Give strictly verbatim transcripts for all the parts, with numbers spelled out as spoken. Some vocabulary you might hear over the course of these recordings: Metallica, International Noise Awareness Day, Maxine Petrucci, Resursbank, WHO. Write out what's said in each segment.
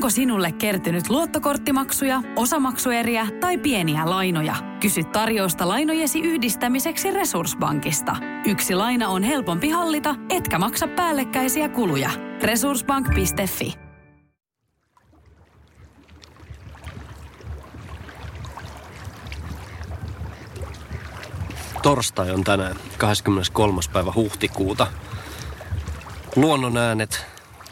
Onko sinulle kertynyt luottokorttimaksuja, osamaksueriä tai pieniä lainoja? Kysy tarjousta lainojesi yhdistämiseksi Resursbankista. Yksi laina on helpompi hallita, etkä maksa päällekkäisiä kuluja. Resursbank piste fi Torstai on tänään kahdeskymmeneskolmas päivä huhtikuuta. Luonnon äänet,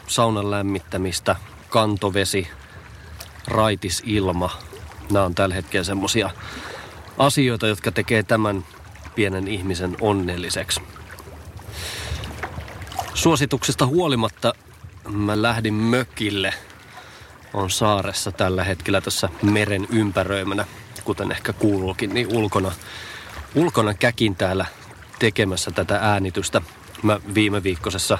saunan lämmittämistä, kantovesi, raitis ilma. Nämä on tällä hetkellä semmoisia asioita, jotka tekee tämän pienen ihmisen onnelliseksi. Suosituksista huolimatta mä lähdin mökille. On saaressa tällä hetkellä tässä meren ympäröimänä, kuten ehkä kuuluukin, niin ulkona. Ulkona käkin täällä tekemässä tätä äänitystä. Mä viime viikkoisessa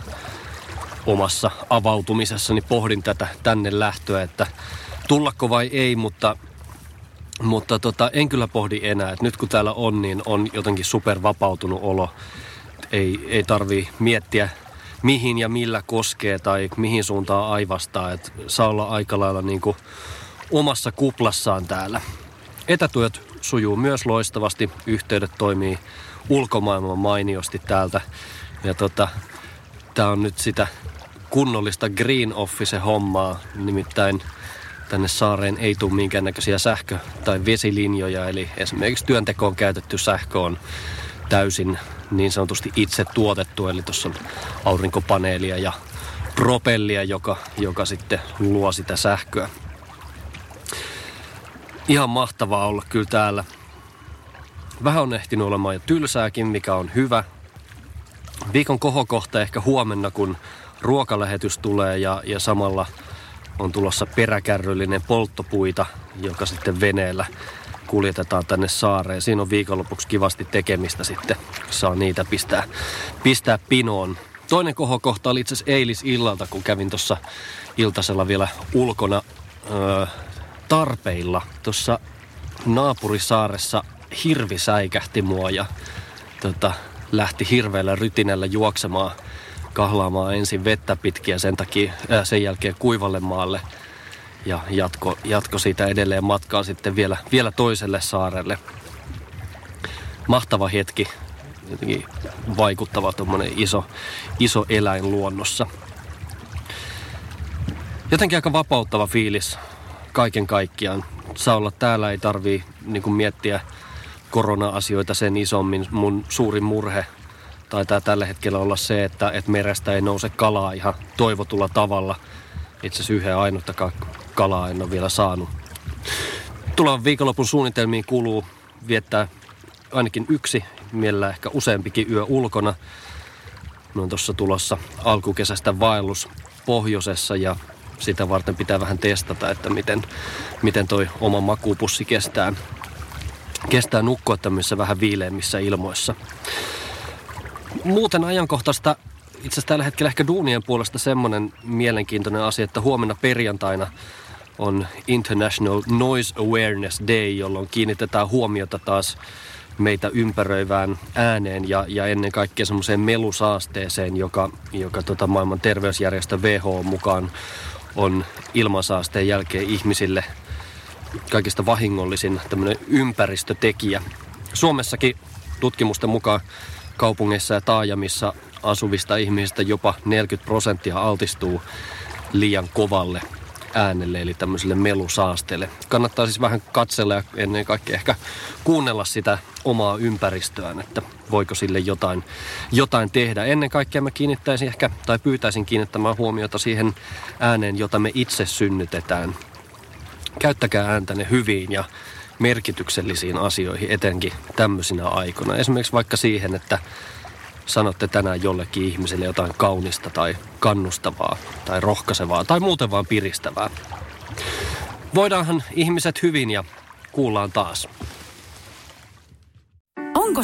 omassa avautumisessani pohdin tätä tänne lähtöä, että tullako vai ei, mutta, mutta tota, en kyllä pohdi enää. Et nyt kun täällä on, niin on jotenkin supervapautunut olo. Ei, ei tarvii miettiä mihin ja millä koskee tai mihin suuntaan aivastaa. Et saa olla aika lailla niin kuin omassa kuplassaan täällä. Etätyöt sujuu myös loistavasti, yhteydet toimii ulkomaailman mainiosti täältä. Ja tota, tää on nyt sitä kunnollista green office-hommaa, nimittäin tänne saareen ei tule minkäännäköisiä sähkö- tai vesilinjoja, eli esimerkiksi työntekoon käytetty sähkö on täysin niin sanotusti itse tuotettu, eli tuossa on aurinkopaneelia ja propellia, joka, joka sitten luo sitä sähköä. Ihan mahtavaa olla kyllä täällä. Vähän on ehtinyt olemaan jo tylsääkin, mikä on hyvä. Viikon kohokohta ehkä huomenna, kun ruokalähetys tulee ja, ja samalla on tulossa peräkärryllinen polttopuita, joka sitten veneellä kuljetetaan tänne saareen. Siinä on viikonlopuksi kivasti tekemistä sitten. Saa niitä pistää, pistää pinoon. Toinen kohokohta oli itse asiassa eilisillalta, kun kävin tuossa iltasella vielä ulkona öö, tarpeilla. Tuossa naapurisaaressa hirvi säikähti mua ja tota, lähti hirveällä rytinällä juoksemaan, kahlaamaan ensin vettä pitkiä sen takia, äh, sen jälkeen kuivalle maalle ja jatko, jatko siitä edelleen matkaa sitten vielä, vielä toiselle saarelle. Mahtava hetki, jotenkin vaikuttava tuommoinen iso, iso eläin luonnossa. Jotenkin aika vapauttava fiilis. Kaiken kaikkiaan. Saa olla täällä, ei tarvii niin kuin miettiä korona-asioita sen isommin. Mun suurin murhe taitaa tällä hetkellä olla se, että et merestä ei nouse kalaa ihan toivotulla tavalla. Itse asiassa yhden ainuttakaan kalaa en ole vielä saanut. Tulevan viikonlopun suunnitelmiin kuluu viettää ainakin yksi, mielellään ehkä useampikin yö ulkona. Mä oon tuossa tulossa alkukesästä vaellus pohjoisessa ja sitä varten pitää vähän testata, että miten, miten toi oma makuupussi kestää, kestää nukkua tämmöisissä vähän viileimmissä ilmoissa. Muuten ajankohtaista, itse asiassa tällä hetkellä ehkä duunien puolesta semmoinen mielenkiintoinen asia, että huomenna perjantaina on International Noise Awareness Day, jolloin kiinnitetään huomiota taas meitä ympäröivään ääneen ja, ja ennen kaikkea semmoiseen melusaasteeseen, joka, joka tota maailman terveysjärjestö W H O mukaan on ilmansaasteen jälkeen ihmisille kaikista vahingollisin tämmöinen ympäristötekijä. Suomessakin tutkimusten mukaan kaupungeissa ja taajamissa asuvista ihmisistä jopa neljäkymmentä prosenttia altistuu liian kovalle äänelle, eli tämmöiselle melusaasteelle. Kannattaa siis vähän katsella ja ennen kaikkea ehkä kuunnella sitä omaa ympäristöään, että voiko sille jotain, jotain tehdä. Ennen kaikkea mä kiinnittäisin ehkä, tai pyytäisin kiinnittämään huomiota siihen ääneen, jota me itse synnytetään. Käyttäkää ääntäne hyviin ja merkityksellisiin asioihin, etenkin tämmöisinä aikoina. Esimerkiksi vaikka siihen, että sanotte tänään jollekin ihmiselle jotain kaunista tai kannustavaa tai rohkaisevaa tai muuten vaan piristävää. Voidaanhan ihmiset hyvin ja kuullaan taas. Onko